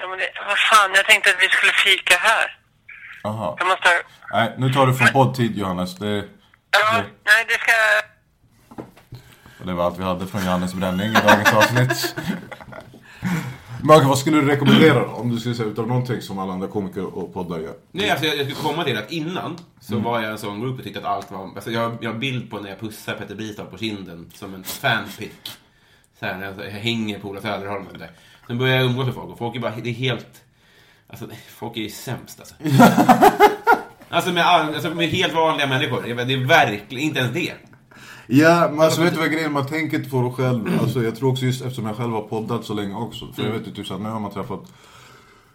Ja men det, vad fan, jag tänkte att vi skulle fika här. Aha. Jag måste... Nej, nu tar du från poddtid Johannes, det... Ja, nej det ska... Och det var allt vi hade från Johannes Bränning i dagens avsnitt. Mark, vad skulle du rekommendera då, om du skulle säga utav någonting som alla andra komiker och poddar gör? Nej, alltså jag skulle komma till att innan så var jag en sån grupp och tyckte att allt var... Alltså jag har bild på när jag pussar Peter Brita på kinden som en fanpick. Så här, när jag hänger på Ola Söderholm och det. Sen börjar jag umgås med folk och folk är bara... Det är helt... Alltså, folk är ju sämst alltså. Alltså med helt vanliga människor. Det är verkligen inte ens det. Ja, men alltså vet du vad grejen man tänker på det själv. Alltså jag tror också just eftersom jag själv har poddat så länge också. För jag vet ju typ såhär, nu har man träffat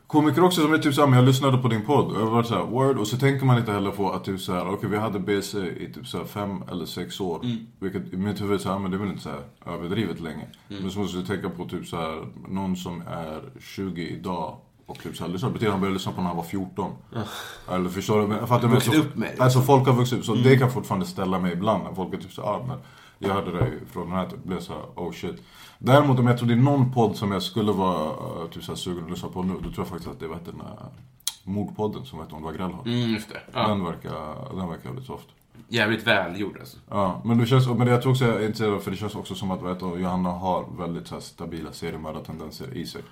komiker också som är typ såhär, men jag lyssnade på din podd och jag var såhär, word. Och så tänker man inte heller på att typ såhär, okej, vi hade BC i typ såhär 5 eller 6 år. Vilket i mitt huvud såhär, men det är väl inte såhär överdrivet länge. Men så måste du tänka på typ såhär, någon som är 20 idag. Och typ såhär, det betyder att han började lyssna på när han var 14. Eller förstår du? Men, för att jag vuxit upp med det. Alltså folk har vuxit upp. Så det kan fortfarande ställa mig ibland. När folk är typ såhär, men jag hörde det från den här typ. Blev såhär, oh shit. Däremot om jag tror det är någon podd som jag skulle vara typ såhär sugen att lyssna på nu. Då tror jag faktiskt att det var den här mordpodden som heter Ondra Grell har. Just det. Ja. Den verkar väldigt soft. Jävligt välgjord alltså. Ja, men det känns, men jag tror också jag är intresserad. För det känns också som att vet, Johanna har väldigt såhär stabila seriemördartendenser i sig.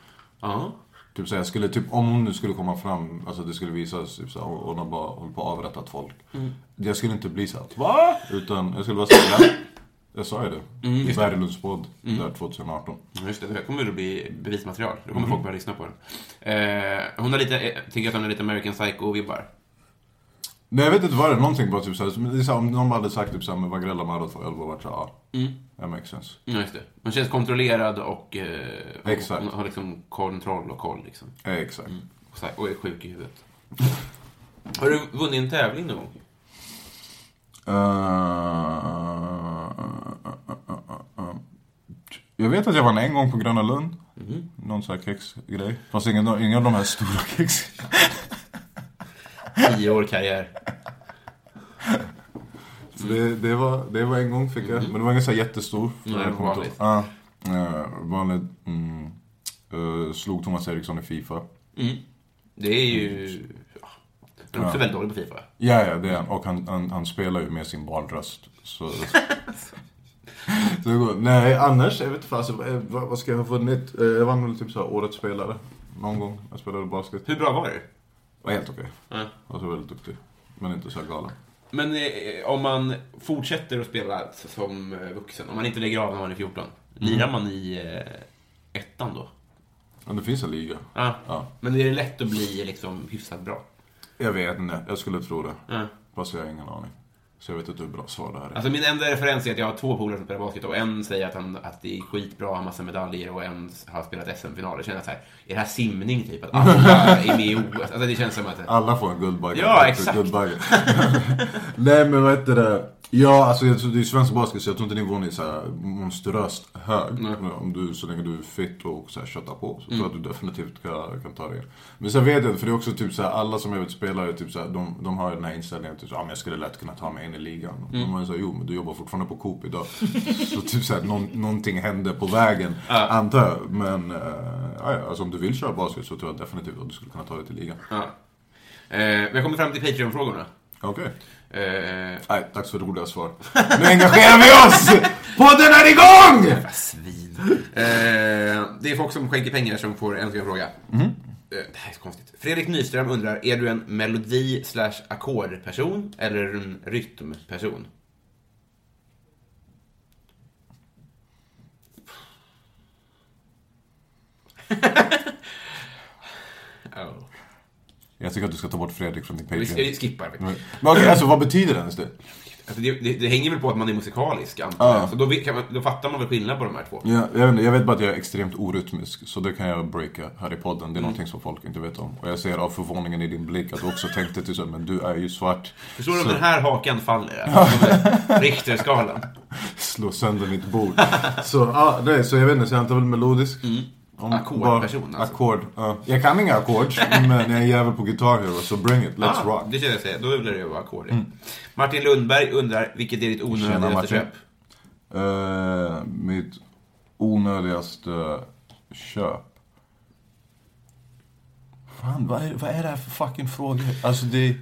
Ja. Typ såhär, skulle, typ, om hon nu skulle komma fram, alltså det skulle visas typ såhär, hon har bara hållit på att avrättat folk. Jag skulle inte bli såhär, va? Utan jag skulle bara säga, jag sa ju det, i Berglunds podd där 2018. Just det, det kommer ju bli bevismaterial, då kommer folk börja lyssna på den. Hon har lite, tycker att hon är lite American Psycho-vibbar. Nej, jag vet inte vad det är, någonting bara typ så här, det är så här, om någon hade sagt typ så här, men vad grälla man hade för 11 vart så här, ja. Mm. That makes sense. Ja, just det. Man känns kontrollerad och exakt. Man har liksom kontroll och koll liksom. Ja, exakt. Mm. Och är sjuk i huvudet. Har du vunnit en tävling någon gång? Jag vet att jag vann en gång på Gröna Lund. Mm. Någon sån här kexgrej. Fast inga av de här stora kex. 10 år karriär. Det var en gång fick jag. Men det var ingen så jättestor. Nej, det var vanligt. Vanligt. Mm. Slog Thomas Eriksson i FIFA. Mm. Det är ju... Han är också väldigt dålig på FIFA. Ja, det är han. Och han spelar ju med sin barnröst. Så... Nej, annars, jag vet inte fast vad ska jag ha vunnit? Jag vann väl typ så här, årets spelare någon gång. Jag spelade basket. Hur bra var det? Var helt okej. Okay. Mm. Jag var väldigt duktig, men inte så galen. Men om man fortsätter att spela som vuxen, om man inte lägger av när man är 14, lirar man i ettan då? Ja, det finns en liga. Ah. Ja. Men är det lätt att bli liksom hyfsat bra? Jag vet inte, jag skulle tro det. Mm. Fast jag har ingen aning. Så jag vet inte hur bra svar det här är. Alltså min enda referens är att jag har 2 polare som spelar basket. Och en säger att det är skitbra, har massa medaljer. Och en har spelat SM-finaler. Känner att så här, är det här simning typ? Att alla är med i OS. Alltså det känns som att... Alla får en guldbagge. Ja, exakt. Nej, men vad heter det? Ja, alltså det är svensk basket. Så jag tror inte nivån är så här monsteröst hög. Mm. Om du, så länge du är fit och så här köttar på. Så tror jag att du definitivt kan ta det. Men sen vet jag, för det är också typ så här, alla som jag vet spelar typ så här, de har den här inställningen. Typ så här, men jag skulle lätt kunna ta mig i ligan. Och man säger, jo men du jobbar fortfarande på Coop idag. Så typ såhär, någonting hände på vägen, antar jag. Men alltså, om du vill köra basket så tror jag definitivt att du skulle kunna ta dig till ligan. Vi har kommit fram till Patreon-frågorna. Okej. Nej, tack för roliga svar. Nu engagerar vi oss! Podden är igång! Vad svin. Det är folk som skänker pengar som får en fråga. Det här är konstigt. Fredrik Nyström undrar, är du en melodi/ackordperson eller en rytmperson? Oh. Jag tycker att du ska ta bort Fredrik från din Patreon. Vi skippar. Men okay, alltså, vad betyder det ens det? Alltså det hänger väl på att man är musikalisk, så då fattar man väl skillnad på de här två. Ja, jag vet bara att jag är extremt orytmisk, så det kan jag breaka här i podden. Det är någonting som folk inte vet om. Och jag ser av förvåningen i din blick att du också tänkte till så, men du är ju svart. Förstår du om den här hakan faller? Richterskalan. Slå sönder mitt bord. Så jag vet inte, så jag antar väl melodisk. Ackordperson alltså. Ackord. Jag kan inga ackord, men jag är jävel på gitarr här, så bring it, let's rock. Det känner jag säga, då blir det ju ackord. Martin Lundberg undrar, vilket är ditt onödigaste köp? Mitt onödigaste köp? Fan, vad är det här för fucking fråga? Alltså det...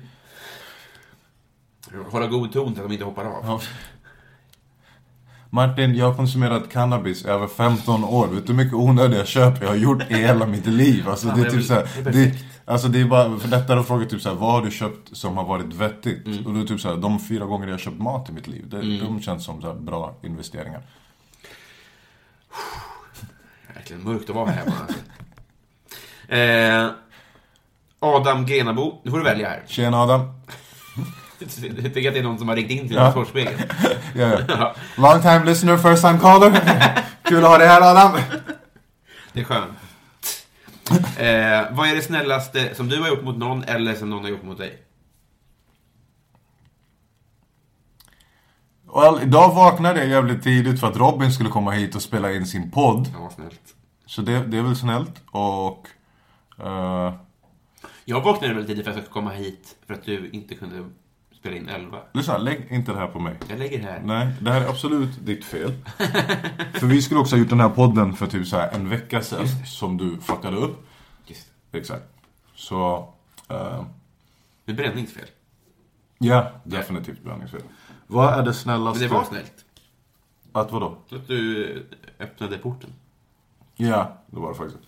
Hålla god ton så att de inte hoppar av. Martin, jag har konsumerat cannabis över 15 år. Vet du hur mycket onödiga köp jag har gjort i hela mitt liv? Alltså det är typ så här, det är bara för detta att fråga typ så här, vad har du köpt som har varit vettigt? Och då typ så här, de 4 gånger jag har köpt mat i mitt liv, de känns som så här bra investeringar. Verkligen mörkt att vara hemma. Adam Grenabo, nu får du välja här. Tjena Adam. Jag tycker att det är någon som har ringt in till Svarspegeln. Ja. Long time listener, first time caller. Kul att ha dig här, Adam. Det är skönt. Vad är det snällaste som du har gjort mot någon eller som någon har gjort mot dig? Well, idag vaknade jag jävligt tidigt för att Robin skulle komma hit och spela in sin podd. Ja, snällt. Så det är väl snällt. Och... Jag vaknade väl tidigt för att jag skulle komma hit för att du inte kunde... spela in 11. Lyssna, lägg inte det här på mig. Jag lägger det här. Nej, det här är absolut ditt fel. För vi skulle också ha gjort den här podden för typ så här en vecka sedan som du fuckade upp. Just det. Exakt. Så... Det är bränningsfel. Ja, definitivt bränningsfel. Vad är det snällaste? Men det var snällt. Att vadå? Att du öppnade porten. Ja, det var det faktiskt.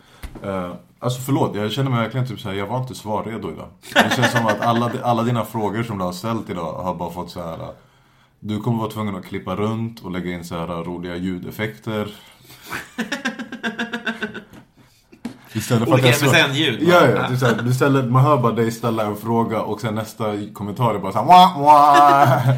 Alltså förlåt, jag känner mig verkligen typ så här, jag var inte svarredo idag. Det känns som att alla dina frågor som du har ställt idag har bara fått så här. Du kommer vara tvungen att klippa runt och lägga in så här roliga ljudeffekter. Istället för olika MSN-ljud. Ja, du ställer, man hör bara dig ställa en fråga och sen nästa kommentar är bara så här, wah, wah.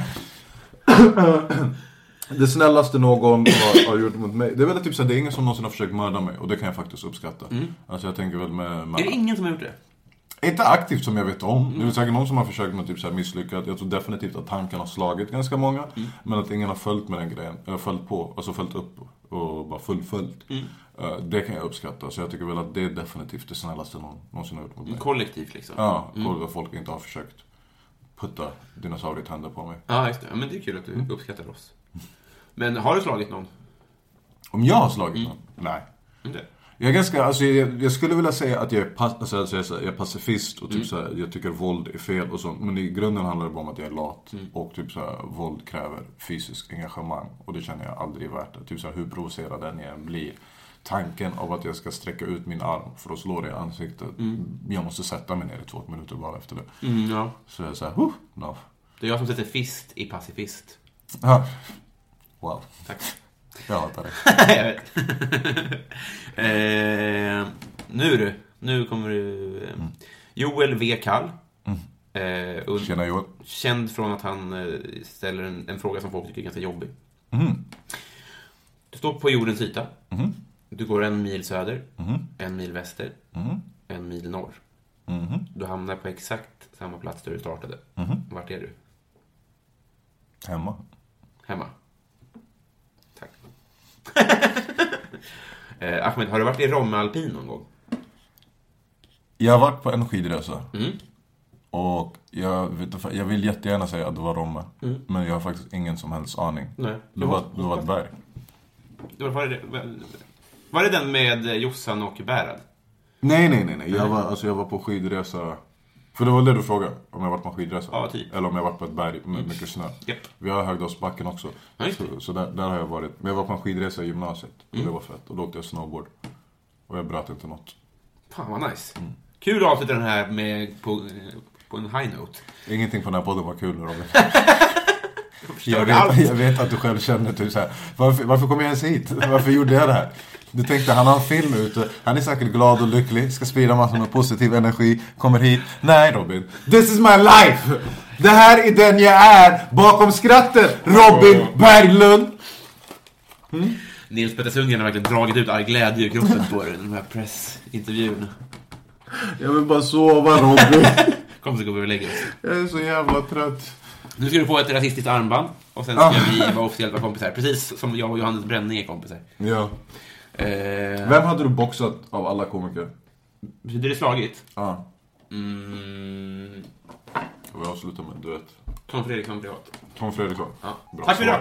Det snällaste någon har gjort mot mig. Det är väl typ så här, det är ingen som någonsin har försökt mörda mig. Och det kan jag faktiskt uppskatta. Mm. Alltså jag tänker väl med... Är det ingen som har gjort det? Inte aktivt som jag vet om. Mm. Det är säkert någon som har försökt med typ så här misslyckat. Jag tror definitivt att tanken har slagit ganska många. Mm. Men att ingen har följt med den grejen. Eller följt på, alltså följt upp och bara fullföljt. Mm. Det kan jag uppskatta. Så jag tycker väl att det är definitivt det snällaste någon någonsin har gjort mot mig. Kollektivt liksom. Ja, att folk inte har försökt putta dinosaurietandar på mig. Ja, just det. Men det är kul att du uppskattar oss. Men har du slagit någon? Om jag har slagit någon? Nej. Inte? Jag är ganska, alltså jag skulle vilja säga att jag är, jag är pacifist och typ så här, jag tycker våld är fel och sånt. Men i grunden handlar det bara om att jag är lat och typ så här, våld kräver fysiskt engagemang. Och det känner jag aldrig värt det. Typ så här, hur provocerad den jag blir. Tanken av att jag ska sträcka ut min arm för att slå det i ansiktet. Jag måste sätta mig ner i 2 minuter bara efter det. Ja. Så jag är så här, no. Det är jag som sätter fist i pacifist. Ja. Wow. Tack. Jag hatar det. Jag vet. Nu kommer du... Joel V. Kall. Tjena Joel. Känd från att han ställer en fråga som folk tycker är ganska jobbig. Du står på jordens yta. Du går 1 mil söder, 1 mil väster, 1 mil norr. Du hamnar på exakt samma plats där du startade. Vart är du? Hemma. Ahmed, har du varit i Romme Alpin någon gång? Jag har varit på en skidresa. Och jag vill jättegärna säga att det var Romme. Men jag har faktiskt ingen som helst aning. Nej. Det var ett berg. Var det den med Jossan och Bärad? Nej. Jag var på skidresa. För det var det du frågade, om jag varit på en skidresa. Ja, typ. Eller om jag varit på ett berg med mycket snö. Yep. Vi har Högdalsbacken också. Så där har jag varit. Men jag var på en skidresa i gymnasiet. Och det var fett. Och då åkte jag snowboard. Och jag bröt inte något. Fan vad nice. Kul att avsluta den här med, på en high note. Ingenting på den här podden var kul, Robin. Jag vet att du själv känner typ så här. Varför kom jag ens hit? Varför gjorde jag det här? Du tänkte, han har en film ute. Han är säkert glad och lycklig. Ska sprida massor med positiv energi. Kommer hit. Nej, Robin. This is my life. Det här är den jag är. Bakom skrattet. Robin Berglund. Nils Petter Sundgren har verkligen dragit ut all glädje i kroppen på den här pressintervjun. Jag vill bara sova, Robin. Kom så går vi och lägger oss. Jag är så jävla trött. Nu ska du få ett rasistiskt armband. Och sen ska vi vara officiella kompisar. Precis som jag och Johannes Bränning är kompisar. Ja. Vem hade du boxat av alla komiker? Betyder det slagit? Ja. Jag vill avsluta med en duett. Tom Fredriksson. Ja. Bra. Tack för idag!